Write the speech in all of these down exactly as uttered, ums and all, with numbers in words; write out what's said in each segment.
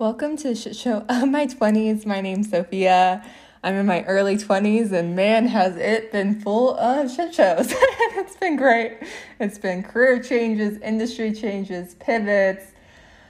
Welcome to the shit show of my twenties. My name's Sophia. I'm in my early twenties, and man, has it been full of shit shows. It's been great. It's been career changes, industry changes, pivots,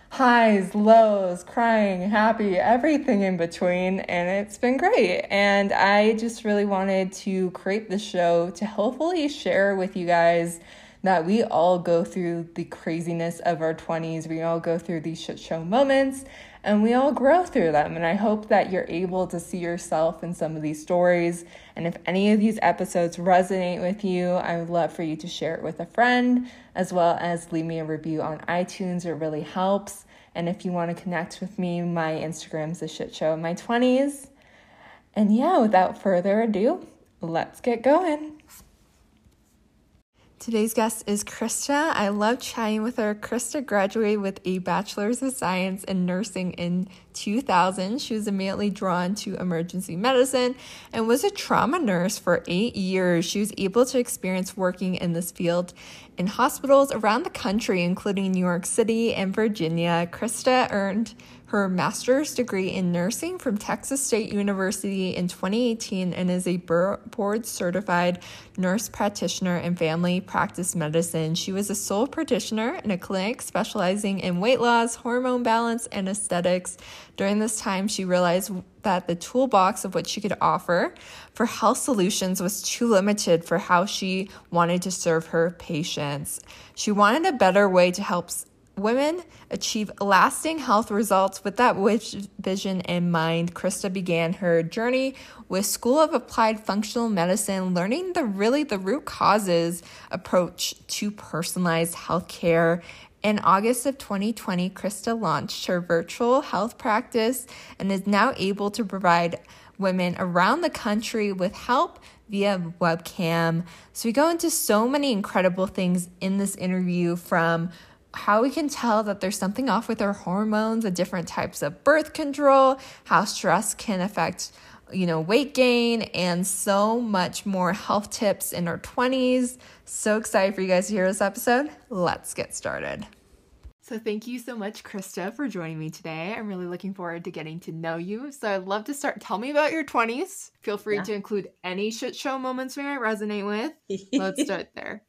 highs, lows, crying, happy, everything in between, and it's been great. And I just really wanted to create this show to hopefully share with you guys that we all go through the craziness of our twenties. We all go through these shit show moments, and we all grow through them. And I hope that you're able to see yourself in some of these stories. And if any of these episodes resonate with you, I would love for you to share it with a friend, as well as leave me a review on iTunes. It really helps. And if you want to connect with me, my Instagram's The Shit Show in My twenties. And yeah, without further ado, let's get going. Today's guest is Christa. I love chatting with her. Christa graduated with a Bachelor's of Science in Nursing in two thousand. She was immediately drawn to emergency medicine and was a trauma nurse for eight years. She was able to experience working in this field in hospitals around the country, including New York City and Virginia. Christa earned her master's degree in nursing from Texas State University in twenty eighteen and is a board-certified nurse practitioner in family practice medicine. She was a sole practitioner in a clinic specializing in weight loss, hormone balance, and aesthetics. During this time, she realized that the toolbox of what she could offer for health solutions was too limited for how she wanted to serve her patients. She wanted a better way to help women achieve lasting health results. With that vision in mind, Christa began her journey with School of Applied Functional Medicine, learning the really the root causes approach to personalized healthcare. In August of twenty twenty, Christa launched her virtual health practice and is now able to provide women around the country with help via webcam. So we go into so many incredible things in this interview, from how we can tell that there's something off with our hormones, the different types of birth control, how stress can affect, you know, weight gain, and so much more health tips in our twenties. So excited for you guys to hear this episode. Let's get started. So thank you so much, Christa, for joining me today. I'm really looking forward to getting to know you. So I'd love to start. Tell me about your twenties. Feel free yeah. to include any shit show moments we might resonate with. Let's start there.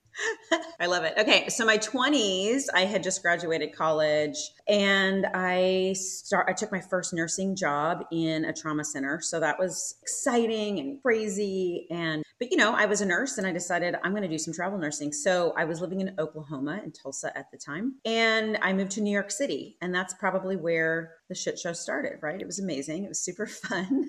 I love it. Okay. So my twenties, I had just graduated college, and I start, I took my first nursing job in a trauma center. So that was exciting and crazy. And, but you know, I was a nurse, and I decided I'm going to do some travel nursing. So I was living in Oklahoma in Tulsa at the time, and I moved to New York City, and that's probably where the shit show started, right? It was amazing. It was super fun.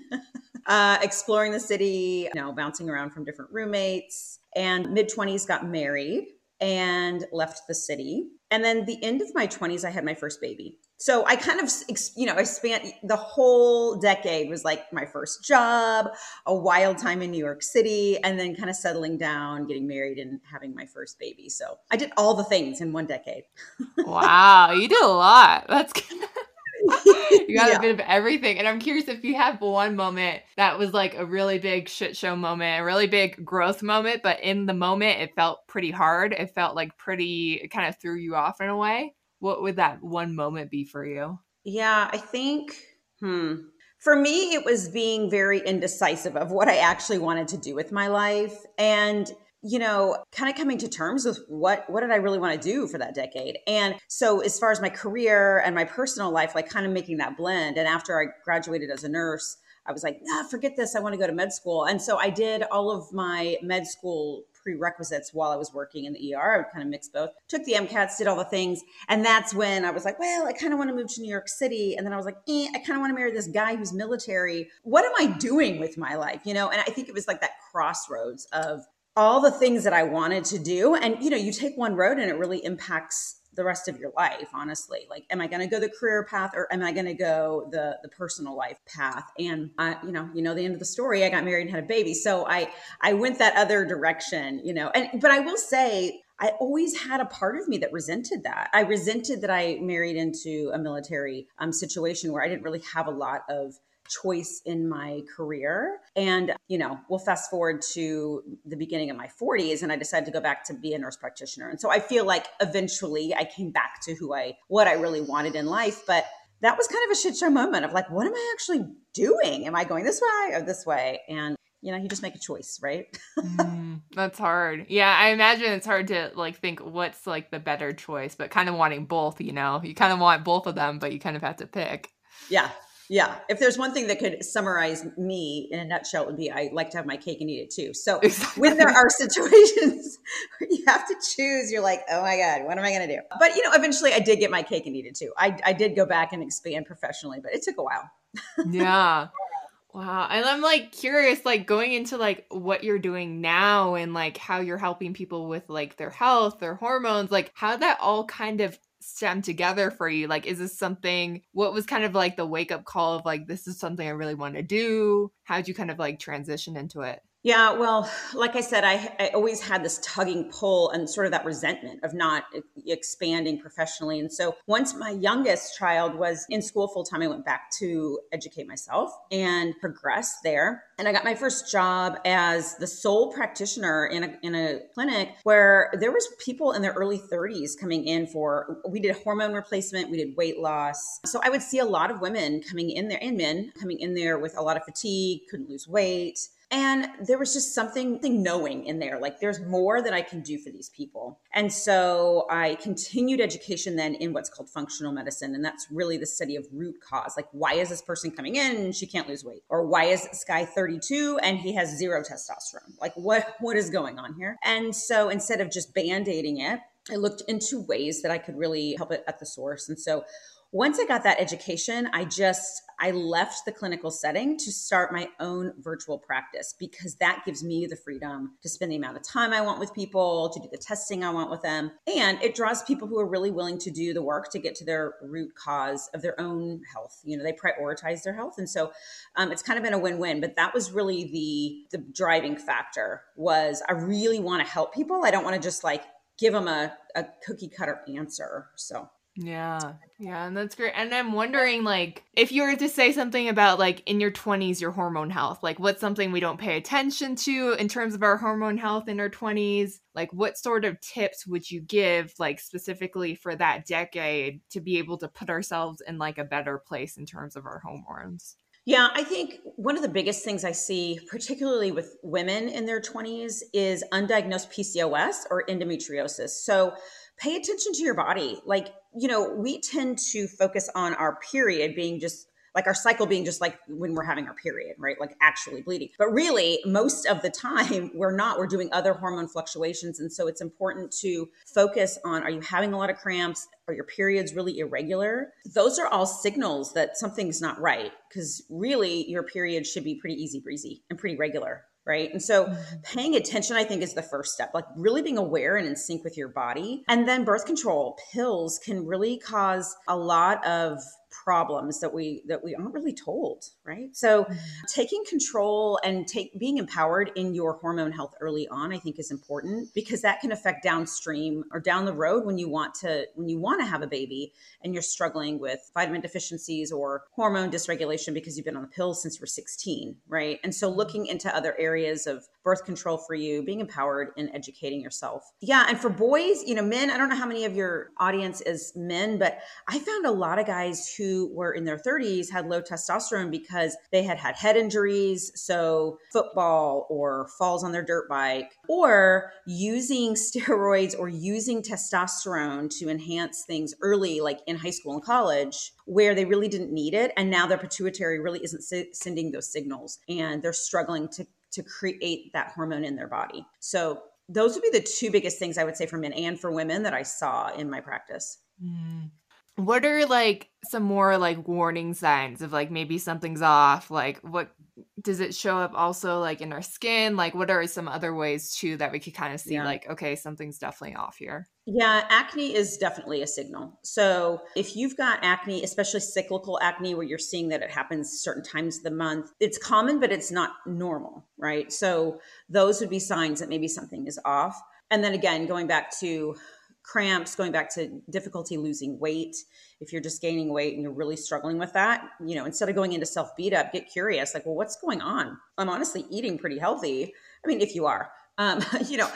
uh, exploring the city, you know, bouncing around from different roommates. And mid-twenties got married and left the city. And then the end of my twenties, I had my first baby. So I kind of, you know, I spent the whole decade was like my first job, a wild time in New York City, and then kind of settling down, getting married, and having my first baby. So I did all the things in one decade. Wow, you did a lot. That's good. You got yeah. a bit of everything. And I'm curious if you have one moment that was like a really big shit show moment, a really big growth moment, but in the moment it felt pretty hard. It felt like pretty, it kind of threw you off in a way. What would that one moment be for you? Yeah, I think, hmm. For me, it was being very indecisive of what I actually wanted to do with my life. And you know, kind of coming to terms with what, what did I really want to do for that decade? And so as far as my career and my personal life, like kind of making that blend. And after I graduated as a nurse, I was like, nah, forget this. I want to go to med school. And so I did all of my med school prerequisites while I was working in the E R. I would kind of mix both, took the M CATS, did all the things. And that's when I was like, well, I kind of want to move to New York City. And then I was like, eh, I kind of want to marry this guy who's military. What am I doing with my life? You know? And I think it was like that crossroads of all the things that I wanted to do. And, you know, you take one road and it really impacts the rest of your life, honestly. Like, am I going to go the career path, or am I going to go the, the personal life path? And, I, you know, you know, the end of the story, I got married and had a baby. So I, I went that other direction, you know, and, but I will say, I always had a part of me that resented that. I resented that I married into a military um, situation where I didn't really have a lot of choice in my career. And, you know, we'll fast forward to the beginning of my forties, and I decided to go back to be a nurse practitioner. And so I feel like eventually I came back to who I, what I really wanted in life. But that was kind of a shit show moment of like, what am I actually doing? Am I going this way or this way? And, you know, you just make a choice, right? mm, that's hard. Yeah. I imagine it's hard to like think what's like the better choice, but kind of wanting both, you know, you kind of want both of them, but you kind of have to pick. Yeah. Yeah. If there's one thing that could summarize me in a nutshell, it would be, I like to have my cake and eat it too. So exactly. When there are situations where you have to choose, you're like, oh my God, what am I going to do? But you know, eventually I did get my cake and eat it too. I, I did go back and expand professionally, but it took a while. Yeah. Wow. And I'm like curious, like going into like what you're doing now and like how you're helping people with like their health, their hormones, like how that all kind of stem together for you. Like, is this something, what was kind of like the wake up call of like, this is something I really want to do? How'd you kind of like transition into it? Yeah, well, like I said, I, I always had this tugging pull and sort of that resentment of not expanding professionally. And so once my youngest child was in school full-time, I went back to educate myself and progress there. And I got my first job as the sole practitioner in a, in a clinic where there was people in their early thirties coming in for, we did hormone replacement, we did weight loss. So I would see a lot of women coming in there and men coming in there with a lot of fatigue, couldn't lose weight. And there was just something, something knowing in there, like there's more that I can do for these people. And so I continued education then in what's called functional medicine. And that's really the study of root cause. Like, why is this person coming in and she can't lose weight? Or why is this guy thirty-two and he has zero testosterone? Like what, what is going on here? And so instead of just band-aiding it, I looked into ways that I could really help it at the source. And so once I got that education, I just, I left the clinical setting to start my own virtual practice because that gives me the freedom to spend the amount of time I want with people, to do the testing I want with them. And it draws people who are really willing to do the work to get to their root cause of their own health. You know, they prioritize their health. And so um, it's kind of been a win-win, but that was really the, the driving factor was I really want to help people. I don't want to just like give them a, a cookie cutter answer. So. Yeah. Yeah. And that's great. And I'm wondering, like, if you were to say something about like in your twenties, your hormone health, like what's something we don't pay attention to in terms of our hormone health in our twenties? Like what sort of tips would you give like specifically for that decade to be able to put ourselves in like a better place in terms of our hormones? Yeah, I think one of the biggest things I see, particularly with women in their twenties, is undiagnosed P C O S or endometriosis. So pay attention to your body. Like, you know, we tend to focus on our period being just like our cycle being just like when we're having our period, right? Like actually bleeding. But really, most of the time, we're not. We're doing other hormone fluctuations. And so it's important to focus on, are you having a lot of cramps? Are your periods really irregular? Those are all signals that something's not right because really your period should be pretty easy breezy and pretty regular. Right. And so paying attention, I think, is the first step, like really being aware and in sync with your body. And then birth control pills can really cause a lot of problems that we that we aren't really told. Right. So taking control and take being empowered in your hormone health early on, I think, is important because that can affect downstream or down the road when you want to when you want to have a baby and you're struggling with vitamin deficiencies or hormone dysregulation because you've been on the pill since you were sixteen. Right. And so looking into other areas. areas of birth control for you, being empowered and educating yourself. Yeah. And for boys, you know, men, I don't know how many of your audience is men, but I found a lot of guys who were in their thirties had low testosterone because they had had head injuries. So football or falls on their dirt bike or using steroids or using testosterone to enhance things early, like in high school and college, where they really didn't need it. And now their pituitary really isn't si- sending those signals and they're struggling to to create that hormone in their body. So those would be the two biggest things I would say for men and for women that I saw in my practice. Mm. What are like some more like warning signs of like maybe something's off? Like what does it show up also like in our skin? Like what are some other ways too that we could kind of see yeah. like, okay, something's definitely off here? Yeah, acne is definitely a signal. So if you've got acne, especially cyclical acne, where you're seeing that it happens certain times of the month, it's common, but it's not normal, right? So those would be signs that maybe something is off. And then again, going back to cramps, going back to difficulty losing weight. If you're just gaining weight and you're really struggling with that, you know, instead of going into self-beat up, get curious, like, well, what's going on? I'm honestly eating pretty healthy. I mean, if you are, um, you know,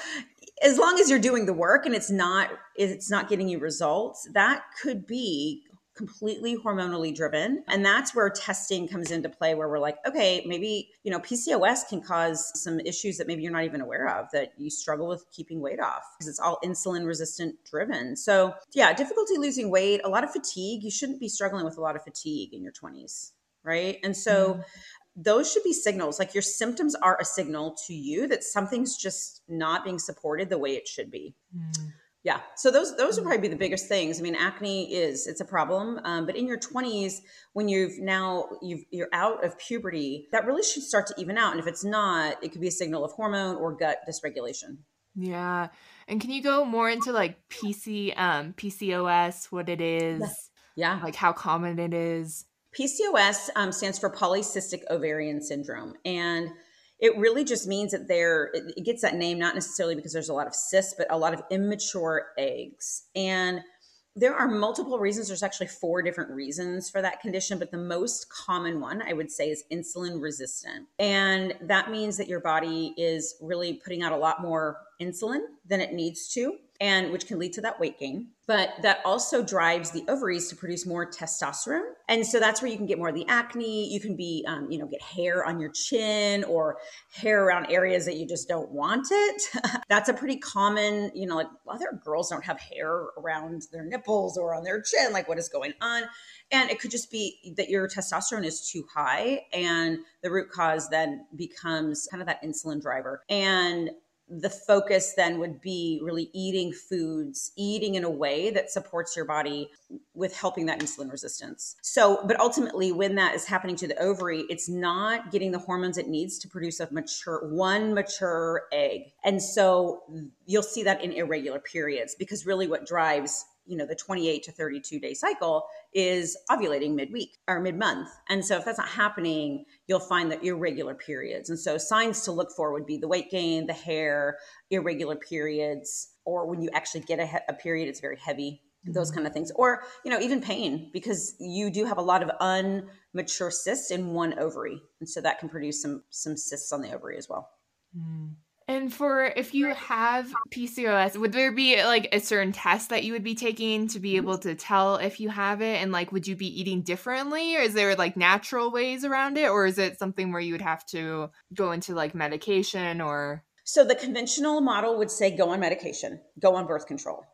as long as you're doing the work and it's not, it's not getting you results, that could be completely hormonally driven. And that's where testing comes into play, where we're like, okay, maybe, you know, P C O S can cause some issues that maybe you're not even aware of, that you struggle with keeping weight off, because it's all insulin resistant driven. So yeah, difficulty losing weight, a lot of fatigue. You shouldn't be struggling with a lot of fatigue in your twenties, right? And so mm. those should be signals. Like, your symptoms are a signal to you that something's just not being supported the way it should be. Mm. Yeah. So those, those would probably be the biggest things. I mean, acne is, it's a problem. Um, but in your twenties, when you've now, you've, you're out of puberty, that really should start to even out. And if it's not, it could be a signal of hormone or gut dysregulation. Yeah. And can you go more into like P C, um, P C O S, what it is? Yeah. yeah. Like how common it is? P C O S um, stands for polycystic ovarian syndrome. And it really just means that there, it gets that name, not necessarily because there's a lot of cysts, but a lot of immature eggs. And there are multiple reasons. There's actually four different reasons for that condition, but the most common one, I would say, is insulin resistant. And that means that your body is really putting out a lot more insulin than it needs to, and which can lead to that weight gain. But that also drives the ovaries to produce more testosterone. And so that's where you can get more of the acne. You can be, um, you know, get hair on your chin or hair around areas that you just don't want it. That's a pretty common, you know, like other girls don't have hair around their nipples or on their chin. Like, what is going on? And it could just be that your testosterone is too high, and the root cause then becomes kind of that insulin driver. And the focus then would be really eating foods, eating in a way that supports your body with helping that insulin resistance. So, but ultimately when that is happening to the ovary, it's not getting the hormones it needs to produce a mature, one mature egg. And so you'll see that in irregular periods, because really what drives, you know, the twenty-eight to thirty-two day cycle is ovulating midweek or mid month. And so if that's not happening, you'll find the irregular periods. And so signs to look for would be the weight gain, the hair, irregular periods, or when you actually get a, he- a period, it's very heavy, mm-hmm. those kind of things, or, you know, even pain, because you do have a lot of unmature cysts in one ovary. And so that can produce some, some cysts on the ovary as well. Mm. And for if you have P C O S, would there be like a certain test that you would be taking to be able to tell if you have it? And like, would you be eating differently, or is there like natural ways around it? Or is it something where you would have to go into like medication or? So the conventional model would say go on medication, go on birth control.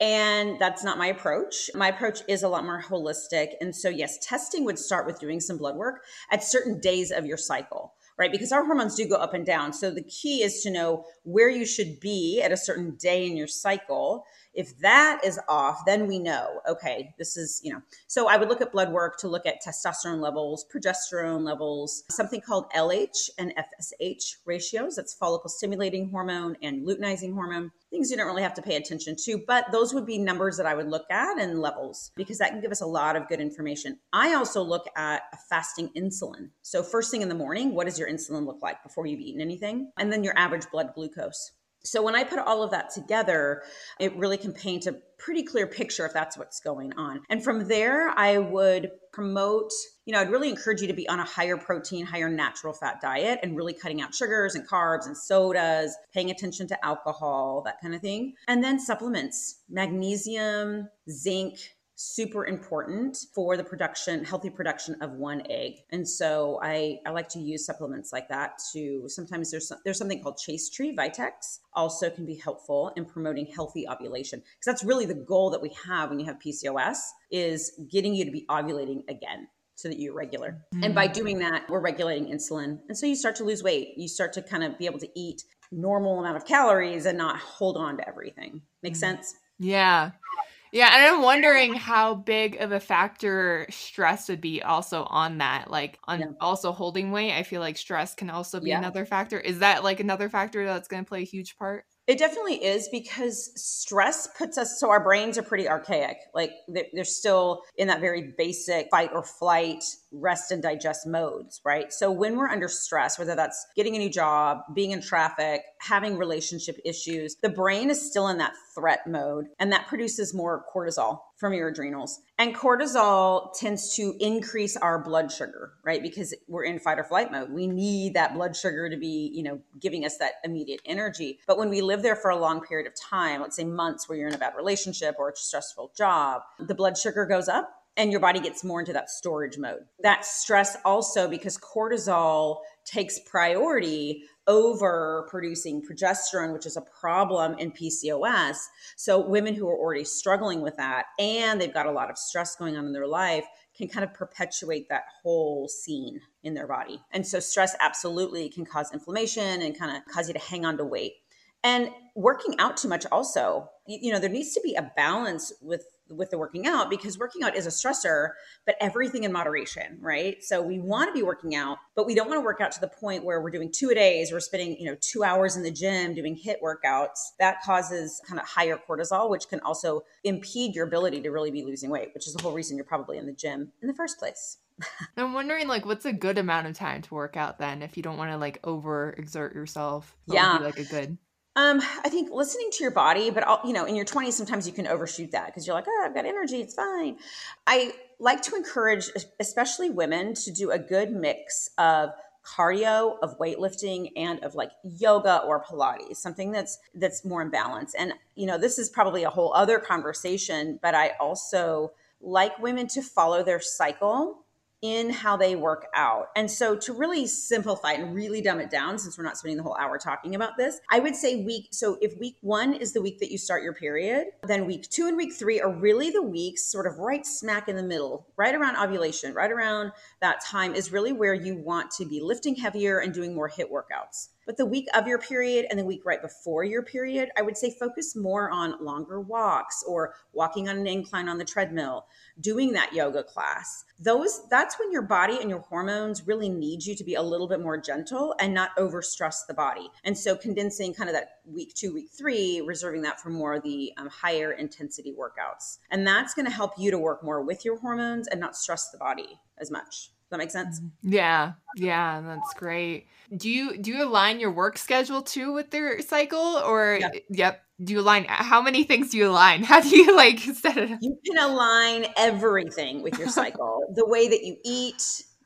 And that's not my approach. My approach is a lot more holistic. And so yes, testing would start with doing some blood work at certain days of your cycle, right? Because our hormones do go up and down. So the key is to know where you should be at a certain day in your cycle. If that is off, then we know, okay, this is, you know, so I would look at blood work to look at testosterone levels, progesterone levels, something called L H and F S H ratios. That's follicle stimulating hormone and luteinizing hormone, things you don't really have to pay attention to, but those would be numbers that I would look at and levels, because that can give us a lot of good information. I also look at a fasting insulin. So first thing in the morning, what does your insulin look like before you've eaten anything? And then your average blood glucose. So when I put all of that together, it really can paint a pretty clear picture if that's what's going on. And from there, I would promote, you know, I'd really encourage you to be on a higher protein, higher natural fat diet, and really cutting out sugars and carbs and sodas, paying attention to alcohol, that kind of thing. And then supplements, magnesium, zinc, super important for the production, healthy production of one egg. And so I, I like to use supplements like that to, sometimes there's, there's something called Chase Tree, Vitex, also can be helpful in promoting healthy ovulation. Because that's really the goal that we have when you have P C O S, is getting you to be ovulating again, so that you're regular. Mm-hmm. And by doing that, we're regulating insulin. And so you start to lose weight. You start to kind of be able to eat normal amount of calories and not hold on to everything. Make mm-hmm. sense? Yeah. Yeah. And I'm wondering how big of a factor stress would be also on that, like on yeah. also holding weight. I feel like stress can also be yeah. another factor. Is that like another factor that's going to play a huge part? It definitely is, because stress puts us, so our brains are pretty archaic. Like they're still in that very basic fight or flight, rest and digest modes, right? So when we're under stress, whether that's getting a new job, being in traffic, having relationship issues, the brain is still in that threat mode, and that produces more cortisol from your adrenals. And cortisol tends to increase our blood sugar, right? Because we're in fight or flight mode. We need that blood sugar to be, you know, giving us that immediate energy. But when we live there for a long period of time, let's say months, where you're in a bad relationship or a stressful job, the blood sugar goes up. and your body gets more into that storage mode. That stress also, because cortisol takes priority over producing progesterone, which is a problem in P C O S. So women who are already struggling with that, and they've got a lot of stress going on in their life, can kind of perpetuate that whole scene in their body. And so stress absolutely can cause inflammation and kind of cause you to hang on to weight. And working out too much also, you know, there needs to be a balance with with the working out, because working out is a stressor, but everything in moderation, right? So we want to be working out, but we don't want to work out to the point where we're doing two a days, we're spending, you know, two hours in the gym doing HIIT workouts. That causes kind of higher cortisol, which can also impede your ability to really be losing weight, which is the whole reason you're probably in the gym in the first place. I'm wondering, like, what's a good amount of time to work out then, if you don't want to like overexert yourself? Yeah. Would be like a good... Um, I think listening to your body, but I'll, you know, in your twenties, sometimes you can overshoot that because you're like, oh, I've got energy. It's fine. I like to encourage, especially women, to do a good mix of cardio, of weightlifting, and of like yoga or Pilates, something that's, that's more in balance. And, you know, this is probably a whole other conversation, but I also like women to follow their cycle in how they work out. And so to really simplify and really dumb it down, since we're not spending the whole hour talking about this, I would say week, so if week one is the week that you start your period, then week two and week three are really the weeks sort of right smack in the middle, right around ovulation, right around that time is really where you want to be lifting heavier and doing more HIIT workouts. But the week of your period and the week right before your period, I would say focus more on longer walks or walking on an incline on the treadmill, doing that yoga class. Those, that's when your body and your hormones really need you to be a little bit more gentle and not overstress the body. And so condensing kind of that week two, week three, reserving that for more of the um, higher intensity workouts. And that's going to help you to work more with your hormones and not stress the body as much. Does that make sense? Yeah. Yeah. That's great. Do you, do you align your work schedule too with their cycle or yeah. Yep. Do you align? How many things do you align? How do you like set it up? You can align everything with your cycle, the way that you eat,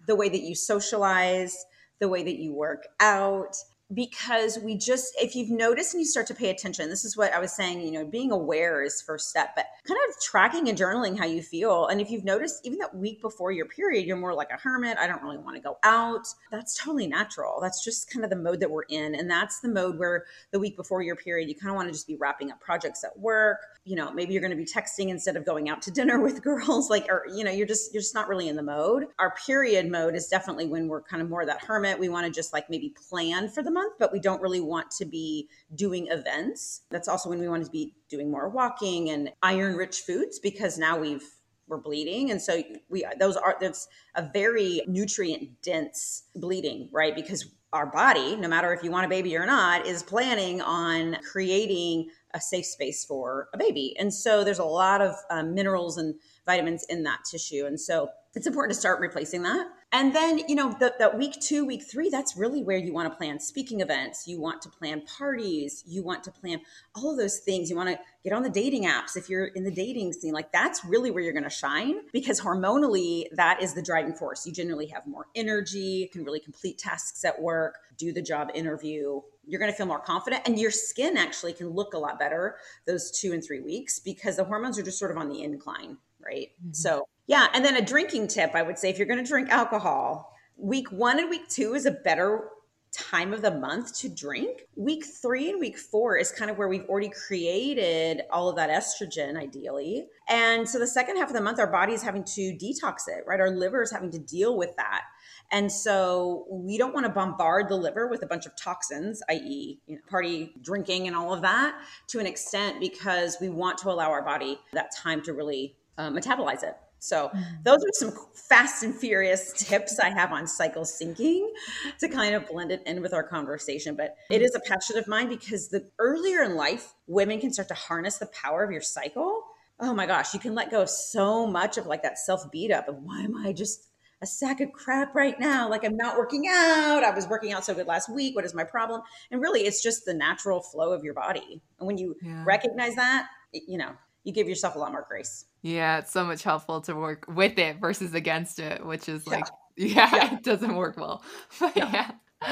the way that you socialize, the way that you work out, because we just, if you've noticed and you start to pay attention, this is what I was saying, you know, being aware is first step, but kind of tracking and journaling how you feel. And if you've noticed even that week before your period, you're more like a hermit. I don't really want to go out. That's totally natural. That's just kind of the mode that we're in. And that's the mode where the week before your period, you kind of want to just be wrapping up projects at work. You know, maybe you're going to be texting instead of going out to dinner with girls, like, or, you know, you're just, you're just not really in the mode. Our period mode is definitely when we're kind of more that hermit. We want to just like maybe plan for the month, but we don't really want to be doing events. That's also when we want to be doing more walking and iron-rich foods, because now we've we're bleeding, and so we those are that's a very nutrient-dense bleeding, right? Because our body, no matter if you want a baby or not, is planning on creating a safe space for a baby, and so there's a lot of um, minerals and vitamins in that tissue, and so it's important to start replacing that. And then, you know, the, the week two, week three, that's really where you want to plan speaking events. You want to plan parties. You want to plan all of those things. You want to get on the dating apps if you're in the dating scene. Like that's really where you're going to shine, because hormonally, that is the driving force. You generally have more energy, can really complete tasks at work, do the job interview. You're going to feel more confident, and your skin actually can look a lot better those two and three weeks because the hormones are just sort of on the incline, right? Mm-hmm. So yeah. And then a drinking tip, I would say, if you're going to drink alcohol, week one and week two is a better time of the month to drink. Week three and week four is kind of where we've already created all of that estrogen, ideally. And so the second half of the month, our body is having to detox it, right? Our liver is having to deal with that. And so we don't want to bombard the liver with a bunch of toxins, that is, you know, party drinking and all of that to an extent, because we want to allow our body that time to really uh, metabolize it. So those are some fast and furious tips I have on cycle syncing to kind of blend it in with our conversation. But it is a passion of mine, because the earlier in life, women can start to harness the power of your cycle. Oh my gosh, you can let go of so much of like that self beat up of why am I just a sack of crap right now? Like I'm not working out. I was working out so good last week. What is my problem? And really it's just the natural flow of your body. And when you yeah. recognize that, it, you know, you give yourself a lot more grace. Yeah, it's so much helpful to work with it versus against it, which is like, yeah, yeah, yeah. It doesn't work well. But yeah. yeah.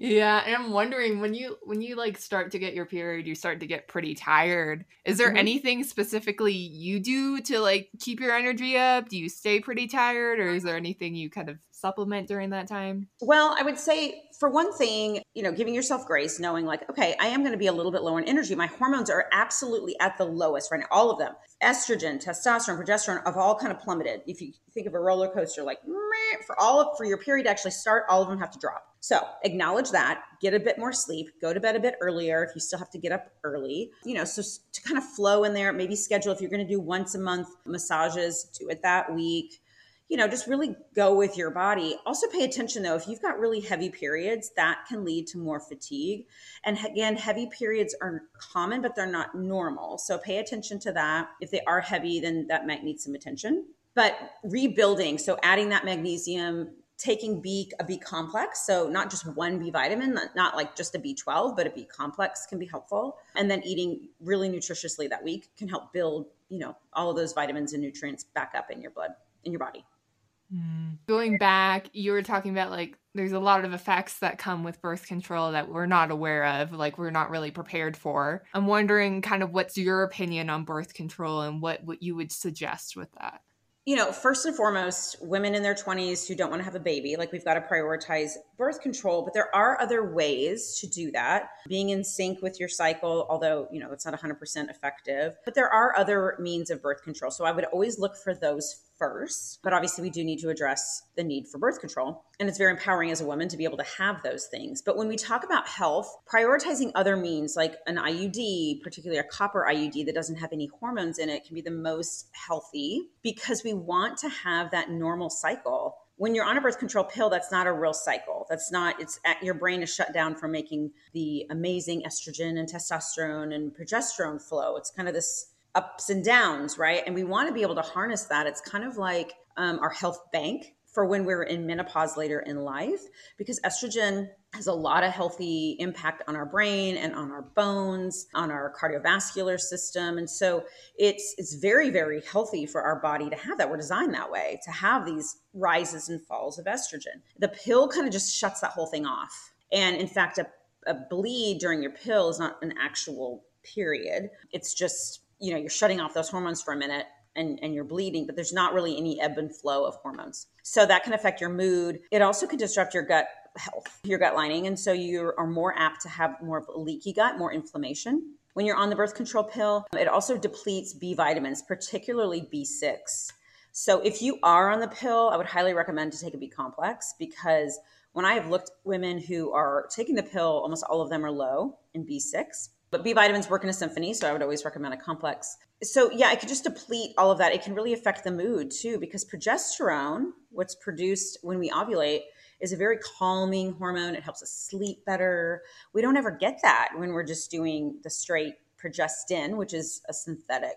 Yeah, and I'm wondering when you when you like start to get your period, you start to get pretty tired. Is there mm-hmm. anything specifically you do to like keep your energy up? Do you stay pretty tired, or is there anything you kind of supplement during that time? Well, I would say for one thing, you know, giving yourself grace, knowing like, okay, I am going to be a little bit low in energy. My hormones are absolutely at the lowest right now, all of them. Estrogen, testosterone, progesterone have all kind of plummeted. If you think of a roller coaster, like for all of, for your period to actually start, all of them have to drop. So acknowledge that, get a bit more sleep, go to bed a bit earlier if you still have to get up early, you know, so to kind of flow in there, maybe schedule, if you're going to do once a month massages, do it that week. You know, just really go with your body. Also pay attention though, if you've got really heavy periods, that can lead to more fatigue. And again, heavy periods are common, but they're not normal. So pay attention to that. If they are heavy, then that might need some attention. But rebuilding, so adding that magnesium, taking B, a B complex, so not just one B vitamin, not, not like just a B twelve, but a B complex can be helpful. And then eating really nutritiously that week can help build, you know, all of those vitamins and nutrients back up in your blood, in your body. Going back, you were talking about like there's a lot of effects that come with birth control that we're not aware of, like we're not really prepared for. I'm wondering kind of what's your opinion on birth control and what, what you would suggest with that? You know, first and foremost, women in their twenties who don't want to have a baby, like we've got to prioritize birth control, but there are other ways to do that. Being in sync with your cycle, although, you know, it's not one hundred percent effective, but there are other means of birth control. So I would always look for those first, but obviously we do need to address the need for birth control. And it's very empowering as a woman to be able to have those things. But when we talk about health, prioritizing other means like an I U D, particularly a copper I U D that doesn't have any hormones in it, can be the most healthy because we want to have that normal cycle. When you're on a birth control pill, that's not a real cycle. That's not, it's at, your brain is shut down from making the amazing estrogen and testosterone and progesterone flow. It's kind of this ups and downs, right? And we want to be able to harness that. It's kind of like um, our health bank for when we're in menopause later in life, because estrogen has a lot of healthy impact on our brain and on our bones, on our cardiovascular system. And so it's it's very, very healthy for our body to have that. We're designed that way, to have these rises and falls of estrogen. The pill kind of just shuts that whole thing off. And in fact, a, a bleed during your pill is not an actual period. It's just, you know, you're shutting off those hormones for a minute and, and you're bleeding, but there's not really any ebb and flow of hormones. So that can affect your mood. It also could disrupt your gut health, your gut lining. And so you are more apt to have more of a leaky gut, more inflammation. When you're on the birth control pill, it also depletes B vitamins, particularly B six. So if you are on the pill, I would highly recommend to take a B complex, because when I have looked at women who are taking the pill, almost all of them are low in B six. But B vitamins work in a symphony, so I would always recommend a complex. So yeah, it could just deplete all of that. It can really affect the mood too, because progesterone, what's produced when we ovulate, is a very calming hormone. It helps us sleep better. We don't ever get that when we're just doing the straight progestin, which is a synthetic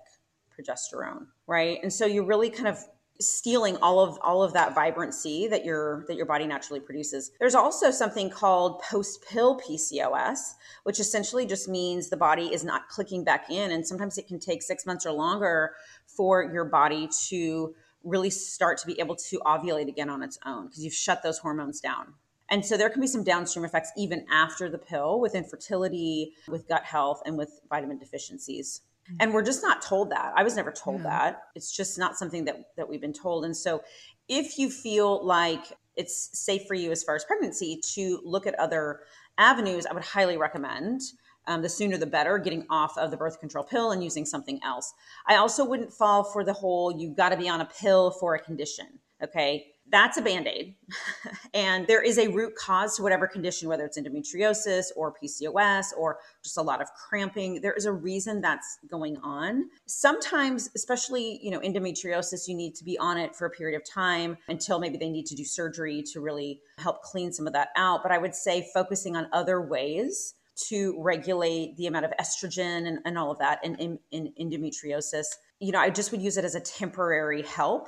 progesterone, right? And so you're really kind of stealing all of all of that vibrancy that your that your body naturally produces. There's also something called post-pill P C O S, which essentially just means the body is not clicking back in. And sometimes it can take six months or longer for your body to really start to be able to ovulate again on its own, because you've shut those hormones down. And so there can be some downstream effects even after the pill, with infertility, with gut health, and with vitamin deficiencies. And we're just not told that. I was never told yeah. that. It's just not something that, that we've been told. And so if you feel like it's safe for you as far as pregnancy to look at other avenues, I would highly recommend um, the sooner the better, getting off of the birth control pill and using something else. I also wouldn't fall for the whole, you've got to be on a pill for a condition. Okay. That's a Band-Aid. And there is a root cause to whatever condition, whether it's endometriosis or P C O S or just a lot of cramping. There is a reason that's going on. Sometimes, especially, you know, endometriosis, you need to be on it for a period of time until maybe they need to do surgery to really help clean some of that out. But I would say focusing on other ways to regulate the amount of estrogen and, and all of that in, in, in endometriosis. You know, I just would use it as a temporary help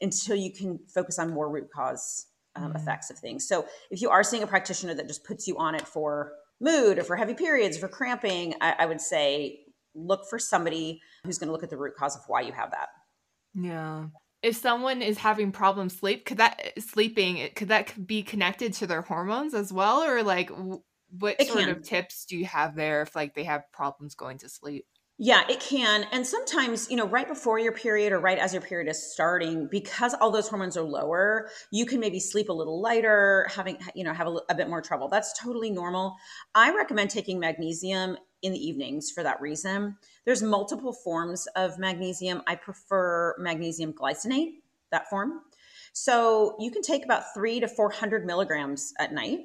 until you can focus on more root cause um, mm-hmm. effects of things. So if you are seeing a practitioner that just puts you on it for mood or for heavy periods, for cramping, I, I would say look for somebody who's going to look at the root cause of why you have that. Yeah. if someone is having problems sleep, could that sleeping could that be connected to their hormones as well, or like what it sort can. of tips do you have there if like they have problems going to sleep? Yeah, it can. And sometimes, you know, right before your period or right as your period is starting, because all those hormones are lower, you can maybe sleep a little lighter, having, you know, have a, a bit more trouble. That's totally normal. I recommend taking magnesium in the evenings for that reason. There's multiple forms of magnesium. I prefer magnesium glycinate, that form. So you can take about three to four hundred milligrams at night.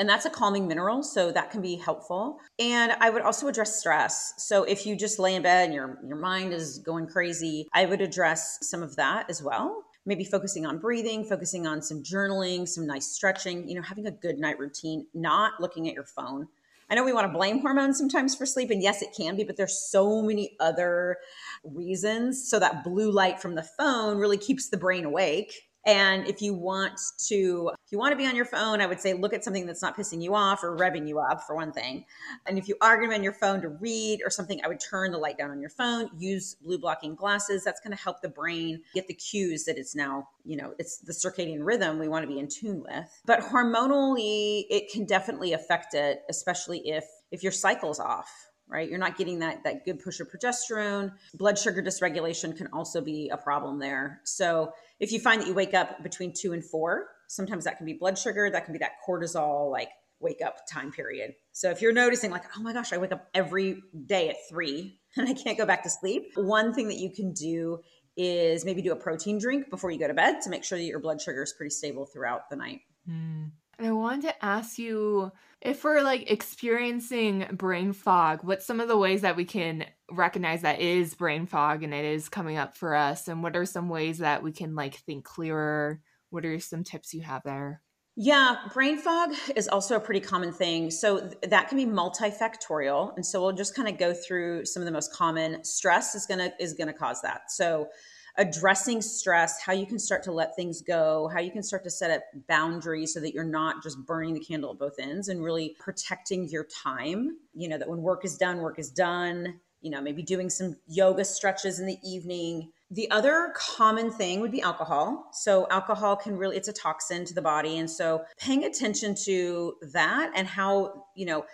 And that's a calming mineral, so that can be helpful. And I would also address stress. So if you just lay in bed and your, your mind is going crazy, I would address some of that as well. Maybe focusing on breathing, focusing on some journaling, some nice stretching, you know, having a good night routine, not looking at your phone. I know we want to blame hormones sometimes for sleep, and yes, it can be, but there's so many other reasons. So that blue light from the phone really keeps the brain awake. And if you want to, if you want to be on your phone, I would say look at something that's not pissing you off or revving you up, for one thing. And if you are going to be on your phone to read or something, I would turn the light down on your phone, use blue blocking glasses. That's going to help the brain get the cues that it's now, you know, it's the circadian rhythm we want to be in tune with. But hormonally, it can definitely affect it, especially if, if your cycle's off. Right? You're not getting that, that good push of progesterone. Blood sugar dysregulation can also be a problem there. So if you find that you wake up between two and four, sometimes that can be blood sugar. That can be that cortisol, like wake up time period. So if you're noticing like, oh my gosh, I wake up every day at three and I can't go back to sleep. One thing that you can do is maybe do a protein drink before you go to bed to make sure that your blood sugar is pretty stable throughout the night. Mm. And I wanted to ask you, if we're like experiencing brain fog, what's some of the ways that we can recognize that is brain fog and it is coming up for us? And what are some ways that we can like think clearer? What are some tips you have there? Yeah, brain fog is also a pretty common thing. So th- that can be multifactorial. And so we'll just kind of go through some of the most common. Stress is going to is going to cause that. So addressing stress, how you can start to let things go, how you can start to set up boundaries so that you're not just burning the candle at both ends and really protecting your time. You know, that when work is done, work is done, you know, maybe doing some yoga stretches in the evening. The other common thing would be alcohol. So alcohol can really, it's a toxin to the body. And so paying attention to that and how, you know,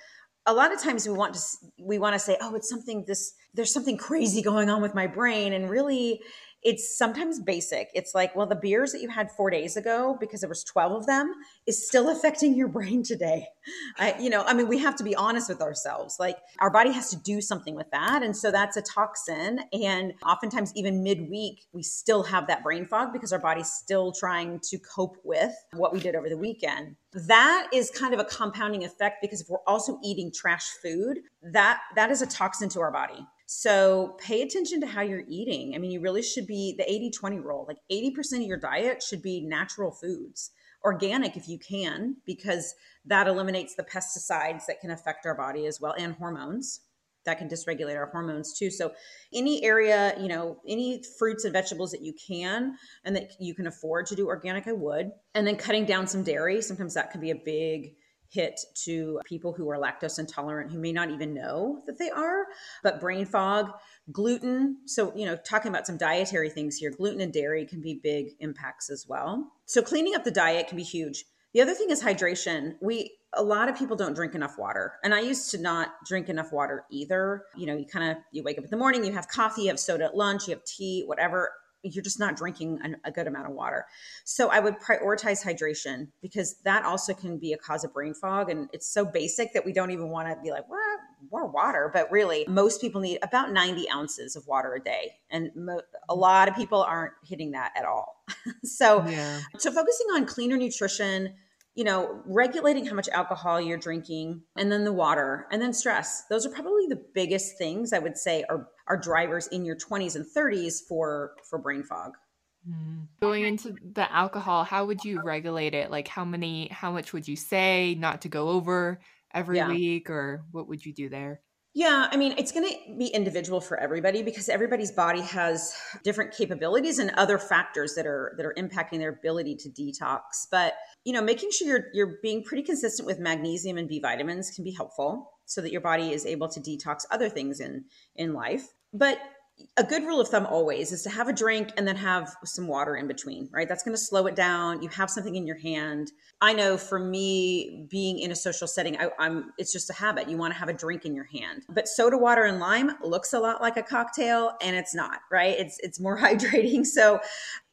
a lot of times we want to, we want to say, oh, it's something this, there's something crazy going on with my brain. And really, it's sometimes basic. It's like, well, the beers that you had four days ago, because there was twelve of them, is still affecting your brain today. I, you know, I mean, we have to be honest with ourselves. Like our body has to do something with that. And so that's a toxin. And oftentimes even midweek, we still have that brain fog because our body's still trying to cope with what we did over the weekend. That is kind of a compounding effect because if we're also eating trash food, that that is a toxin to our body. So pay attention to how you're eating. I mean, you really should be the eighty twenty rule, like eighty percent of your diet should be natural foods, organic if you can, because that eliminates the pesticides that can affect our body as well and hormones. That can dysregulate our hormones too. So any area, you know, any fruits and vegetables that you can and that you can afford to do organic, I would. And then cutting down some dairy. Sometimes that can be a big hit to people who are lactose intolerant, who may not even know that they are, but brain fog, gluten. So, you know, talking about some dietary things here, gluten and dairy can be big impacts as well. So cleaning up the diet can be huge. The other thing is hydration. We, a lot of people don't drink enough water. And I used to not drink enough water either. You know, you kind of, you wake up in the morning, you have coffee, you have soda at lunch, you have tea, whatever. You're just not drinking an, a good amount of water. So I would prioritize hydration because that also can be a cause of brain fog. And it's so basic that we don't even want to be like, what? More water. But really, most people need about ninety ounces of water a day. And mo- a lot of people aren't hitting that at all. so, yeah. so focusing on cleaner nutrition, you know, regulating how much alcohol you're drinking, and then the water, and then stress. Those are probably the biggest things I would say are, are drivers in your twenties and thirties for, for brain fog. Mm. Going into the alcohol, how would you regulate it? Like how many, how much would you say not to go over every yeah. week, or what would you do there? Yeah. I mean, it's going to be individual for everybody because everybody's body has different capabilities and other factors that are, that are impacting their ability to detox. But, you know, making sure you're, you're being pretty consistent with magnesium and B vitamins can be helpful so that your body is able to detox other things in, in life. But a good rule of thumb always is to have a drink and then have some water in between, right? That's going to slow it down. You have something in your hand. I know for me, being in a social setting, I, I'm, it's just a habit. You want to have a drink in your hand, but soda water and lime looks a lot like a cocktail, and it's not, right? It's, it's more hydrating. So,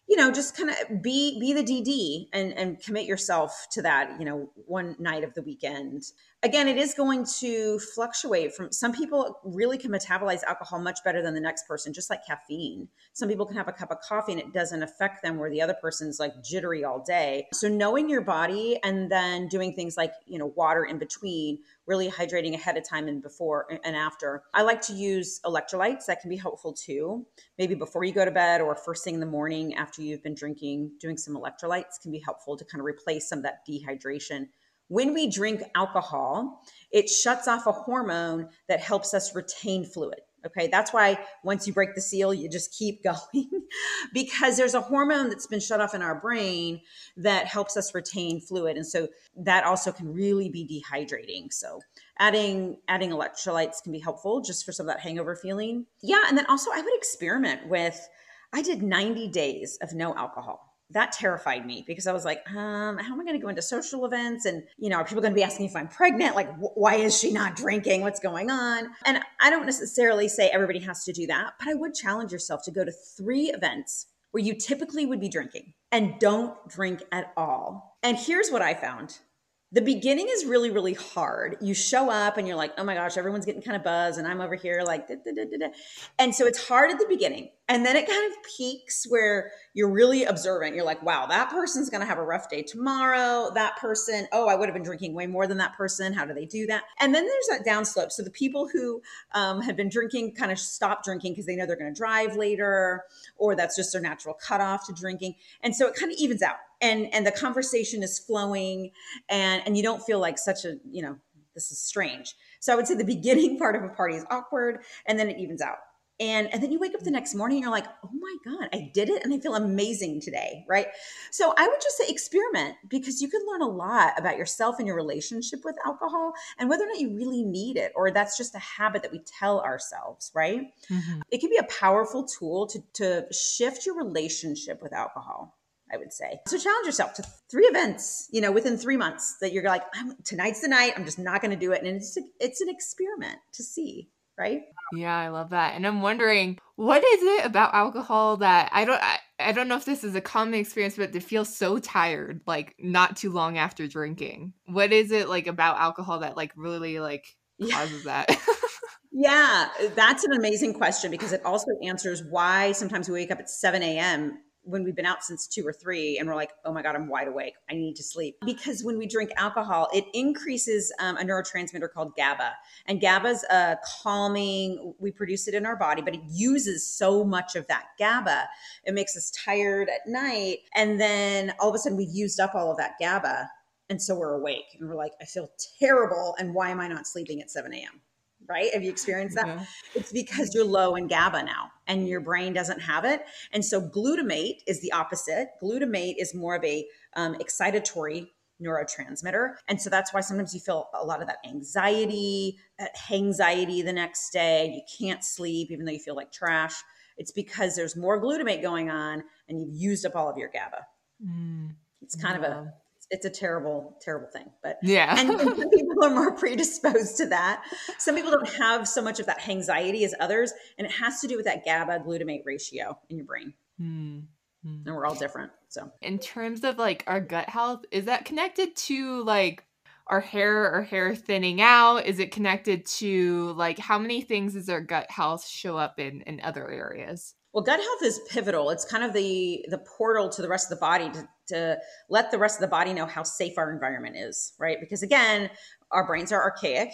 you know, just kind of be, be the D D and, and commit yourself to that, you know, one night of the weekend. Again, it is going to fluctuate from, some people really can metabolize alcohol much better than the next person, just like caffeine. Some people can have a cup of coffee and it doesn't affect them, where the other person's like jittery all day. So knowing your body and then doing things like, you know, water in between, really hydrating ahead of time and before and after. I like to use electrolytes. That can be helpful too. Maybe before you go to bed or first thing in the morning after you've been drinking, doing some electrolytes can be helpful to kind of replace some of that dehydration. When we drink alcohol, it shuts off a hormone that helps us retain fluid. Okay. That's why once you break the seal, you just keep going because there's a hormone that's been shut off in our brain that helps us retain fluid. And so that also can really be dehydrating. So adding, adding electrolytes can be helpful just for some of that hangover feeling. Yeah. And then also I would experiment with, I did ninety days of no alcohol. That terrified me because I was like, um, how am I going to go into social events? And, you know, are people going to be asking if I'm pregnant? Like, wh- why is she not drinking? What's going on? And I don't necessarily say everybody has to do that, but I would challenge yourself to go to three events where you typically would be drinking and don't drink at all. And here's what I found. The beginning is really, really hard. You show up and you're like, oh my gosh, everyone's getting kind of buzzed and I'm over here like, da, da, da, da, da. And so it's hard at the beginning. And then it kind of peaks where you're really observant. You're like, wow, that person's going to have a rough day tomorrow. That person, oh, I would have been drinking way more than that person. How do they do that? And then there's that downslope. So the people who um, have been drinking kind of stop drinking because they know they're going to drive later, or that's just their natural cutoff to drinking. And so it kind of evens out. And, and the conversation is flowing and, and you don't feel like such a, you know, this is strange. So I would say the beginning part of a party is awkward and then it evens out. And, and then you wake up the next morning and you're like, oh my God, I did it. And I feel amazing today, right? So I would just say experiment, because you can learn a lot about yourself and your relationship with alcohol and whether or not you really need it, or that's just a habit that we tell ourselves, right? Mm-hmm. It can be a powerful tool to, to shift your relationship with alcohol, I would say. So challenge yourself to three events, you know, within three months that you're like, I'm, tonight's the night, I'm just not going to do it. And it's, a, it's an experiment to see, right? Yeah, I love that. And I'm wondering, what is it about alcohol that I don't, I, I don't know if this is a common experience, but to feel so tired, like not too long after drinking, what is it like about alcohol that like really like causes yeah. that? Yeah, that's an amazing question, because it also answers why sometimes we wake up at seven a.m. when we've been out since two or three and we're like, oh my God, I'm wide awake. I need to sleep. Because when we drink alcohol, it increases um, a neurotransmitter called GABA. And GABA's a calming, we produce it in our body, but it uses so much of that GABA. It makes us tired at night. And then all of a sudden we've used up all of that GABA. And so we're awake and we're like, I feel terrible. And why am I not sleeping at seven a.m.? Right? Have you experienced that? Yeah. It's because you're low in GABA now and your brain doesn't have it. And so glutamate is the opposite. Glutamate is more of a um, excitatory neurotransmitter. And so that's why sometimes you feel a lot of that anxiety, that anxiety the next day. You can't sleep even though you feel like trash. It's because there's more glutamate going on and you've used up all of your GABA. Mm, it's kind yeah. of a It's a terrible, terrible thing, but yeah, and, and some people are more predisposed to that. Some people don't have so much of that anxiety as others, and it has to do with that GABA glutamate ratio in your brain. Mm-hmm. And we're all different. So in terms of like our gut health, is that connected to like our hair or hair thinning out? Is it connected to like how many things does our gut health show up in, in other areas? Well, gut health is pivotal. It's kind of the the portal to the rest of the body to, to let the rest of the body know how safe our environment is, right? Because again, our brains are archaic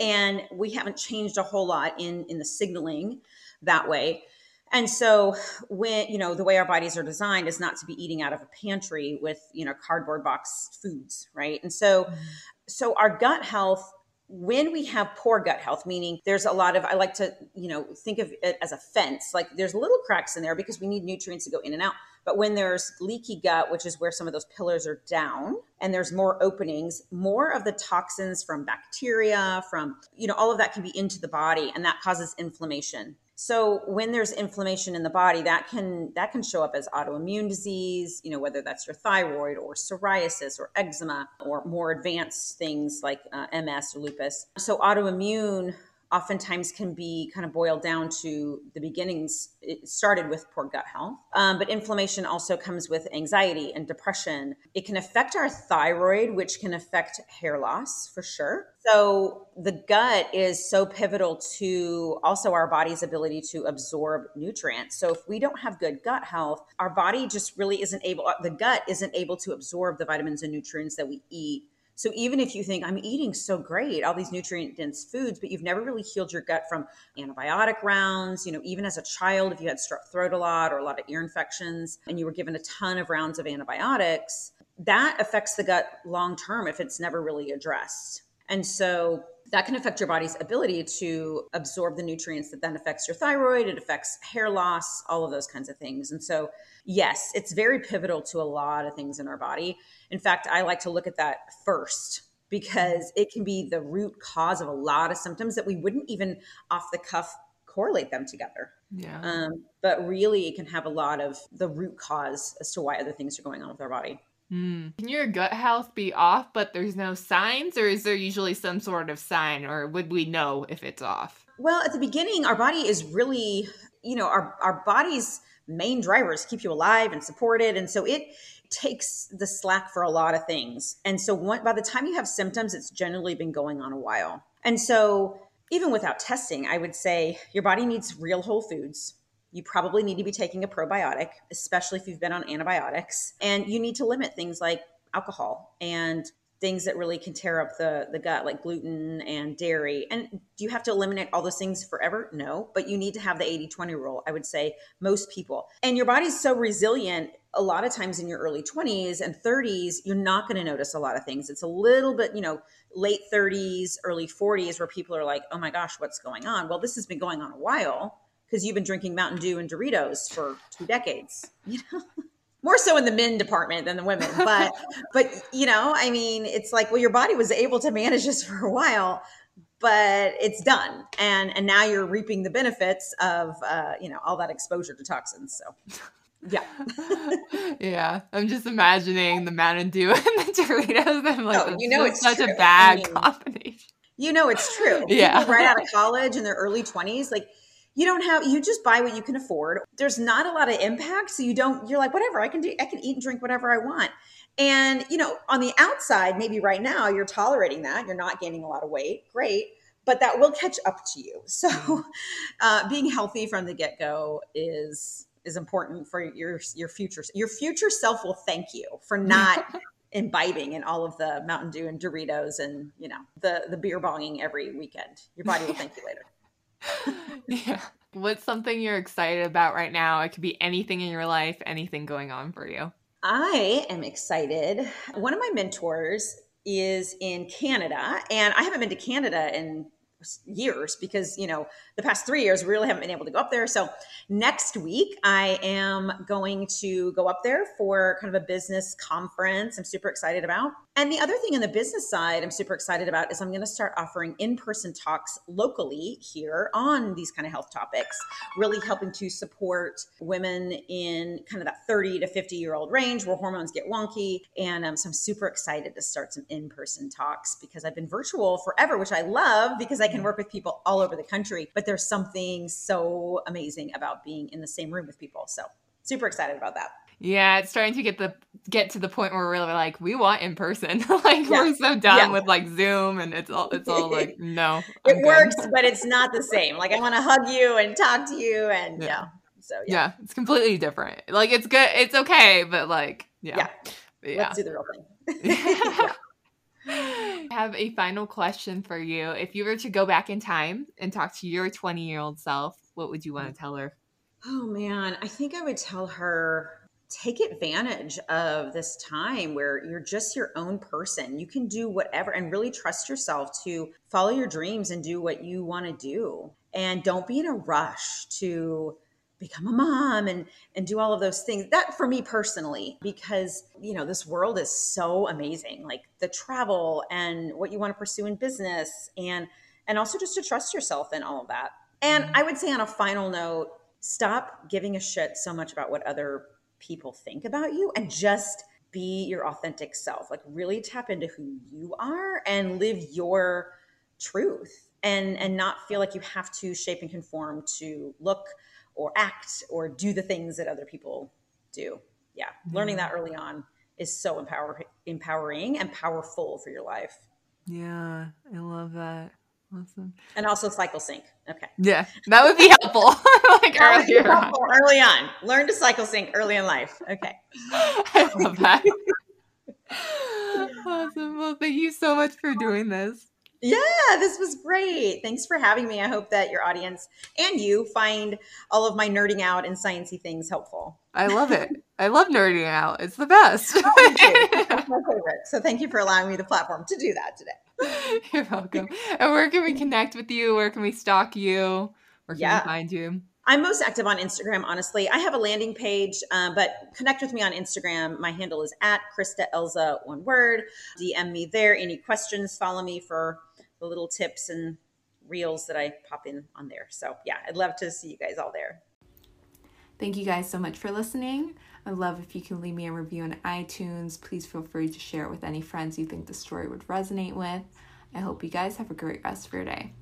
and we haven't changed a whole lot in, in the signaling that way. And so when, you know, the way our bodies are designed is not to be eating out of a pantry with, you know, cardboard box foods, right? And so, so our gut health, when we have poor gut health, meaning there's a lot of, I like to, you know, think of it as a fence, like there's little cracks in there because we need nutrients to go in and out, But when there's leaky gut, which is where some of those pillars are down and there's more openings, more of the toxins from bacteria, from, you know, all of that can be into the body, and that causes inflammation. So when there's inflammation in the body, that can, that can show up as autoimmune disease, you know, whether that's your thyroid or psoriasis or eczema or more advanced things like uh, M S or lupus. So autoimmune oftentimes can be kind of boiled down to the beginnings. It started with poor gut health, um, but inflammation also comes with anxiety and depression. It can affect our thyroid, which can affect hair loss for sure. So the gut is so pivotal to also our body's ability to absorb nutrients. So if we don't have good gut health, our body just really isn't able, the gut isn't able to absorb the vitamins and nutrients that we eat. So even if you think I'm eating so great, all these nutrient dense foods, but you've never really healed your gut from antibiotic rounds, you know, even as a child, if you had strep throat a lot or a lot of ear infections and you were given a ton of rounds of antibiotics, that affects the gut long term if it's never really addressed. And so that can affect your body's ability to absorb the nutrients that then affects your thyroid. It affects hair loss, all of those kinds of things. And so, yes, it's very pivotal to a lot of things in our body. In fact, I like to look at that first because it can be the root cause of a lot of symptoms that we wouldn't even off the cuff correlate them together. Yeah. Um, but really it can have a lot of the root cause as to why other things are going on with our body. Mm. Can your gut health be off, but there's no signs, or is there usually some sort of sign, or would we know if it's off? Well, at the beginning, our body is really, you know, our, our body's main drivers keep you alive and supported. And so it takes the slack for a lot of things. And so one, by the time you have symptoms, it's generally been going on a while. And so even without testing, I would say your body needs real whole foods. You probably need to be taking a probiotic, especially if you've been on antibiotics. And you need to limit things like alcohol and things that really can tear up the, the gut, like gluten and dairy. And do you have to eliminate all those things forever? No, but you need to have the eighty twenty rule, I would say, most people. And your body's so resilient. A lot of times in your early twenties and thirties, you're not going to notice a lot of things. It's a little bit, you know, late thirties, early forties, where people are like, oh my gosh, what's going on? Well, this has been going on a while, because you've been drinking Mountain Dew and Doritos for two decades, you know, more so in the men department than the women. But, but, you know, I mean, it's like, well, your body was able to manage this for a while, but it's done. And, and now you're reaping the benefits of, uh, you know, all that exposure to toxins. So yeah. Yeah. I'm just imagining the Mountain Dew and the Doritos. I'm like, oh, you know, it's such true. a bad I mean, combination. You know, it's true. Yeah. People right out of college in their early twenties, like, you don't have, you just buy what you can afford. There's not a lot of impact. So you don't, you're like, whatever I can do, I can eat and drink whatever I want. And, you know, on the outside, maybe right now you're tolerating that. You're not gaining a lot of weight. Great. But that will catch up to you. So uh, being healthy from the get-go is, is important for your, your future. Your future self will thank you for not imbibing in all of the Mountain Dew and Doritos and, you know, the, the beer bonging every weekend. Your body will thank you later. Yeah. What's something you're excited about right now? It could be anything in your life, anything going on for you. I am excited. One of my mentors is in Canada, and I haven't been to Canada in years because, you know, the past three years, we really haven't been able to go up there. So next week, I am going to go up there for kind of a business conference I'm super excited about. And the other thing on the business side I'm super excited about is I'm going to start offering in-person talks locally here on these kind of health topics, really helping to support women in kind of that thirty to fifty year old range where hormones get wonky. And um, so I'm super excited to start some in-person talks because I've been virtual forever, which I love because I can work with people all over the country, but there's something so amazing about being in the same room with people. So super excited about that. Yeah, it's starting to get the get to the point where we're really like, we want in person. Like, yeah. We're so done yeah. with like Zoom, and it's all it's all like, no. I'm it works, good. But it's not the same. Like, I want to hug you and talk to you, and yeah. yeah. So yeah. yeah, it's completely different. Like, it's good, it's okay, but like yeah, yeah. But, yeah. Let's do the real thing. yeah. I have a final question for you. If you were to go back in time and talk to your twenty-year-old self, what would you want to tell her? Oh man, I think I would tell her, take advantage of this time where you're just your own person. You can do whatever and really trust yourself to follow your dreams and do what you want to do. And don't be in a rush to become a mom and, and do all of those things. That for me personally, because, you know, this world is so amazing, like the travel and what you want to pursue in business, and, and also just to trust yourself in all of that. And I would say on a final note, stop giving a shit so much about what other people think about you and just be your authentic self. Like really tap into who you are and live your truth and, and not feel like you have to shape and conform to look or act or do the things that other people do. Yeah. Mm-hmm. Learning that early on is so empower- empowering and powerful for your life. Yeah. I love that. Awesome. And also cycle sync. Okay. Yeah. That would be helpful. like earlier be helpful on. Early on. Learn to cycle sync early in life. Okay. I love that. Awesome. Well, thank you so much for doing this. Yeah, this was great. Thanks for having me. I hope that your audience and you find all of my nerding out and sciencey things helpful. I love it. I love nerding out. It's the best. Oh, it's my favorite. So thank you for allowing me the platform to do that today. You're welcome. And where can we connect with you? Where can we stalk you? Where can yeah. we find you? I'm most active on Instagram, honestly. I have a landing page, uh, but connect with me on Instagram. My handle is at Christa Elza, one word. D M me there. Any questions, follow me for the little tips and reels that I pop in on there. So yeah, I'd love to see you guys all there. Thank you guys so much for listening. I'd love if you can leave me a review on iTunes. Please feel free to share it with any friends you think the story would resonate with. I hope you guys have a great rest of your day.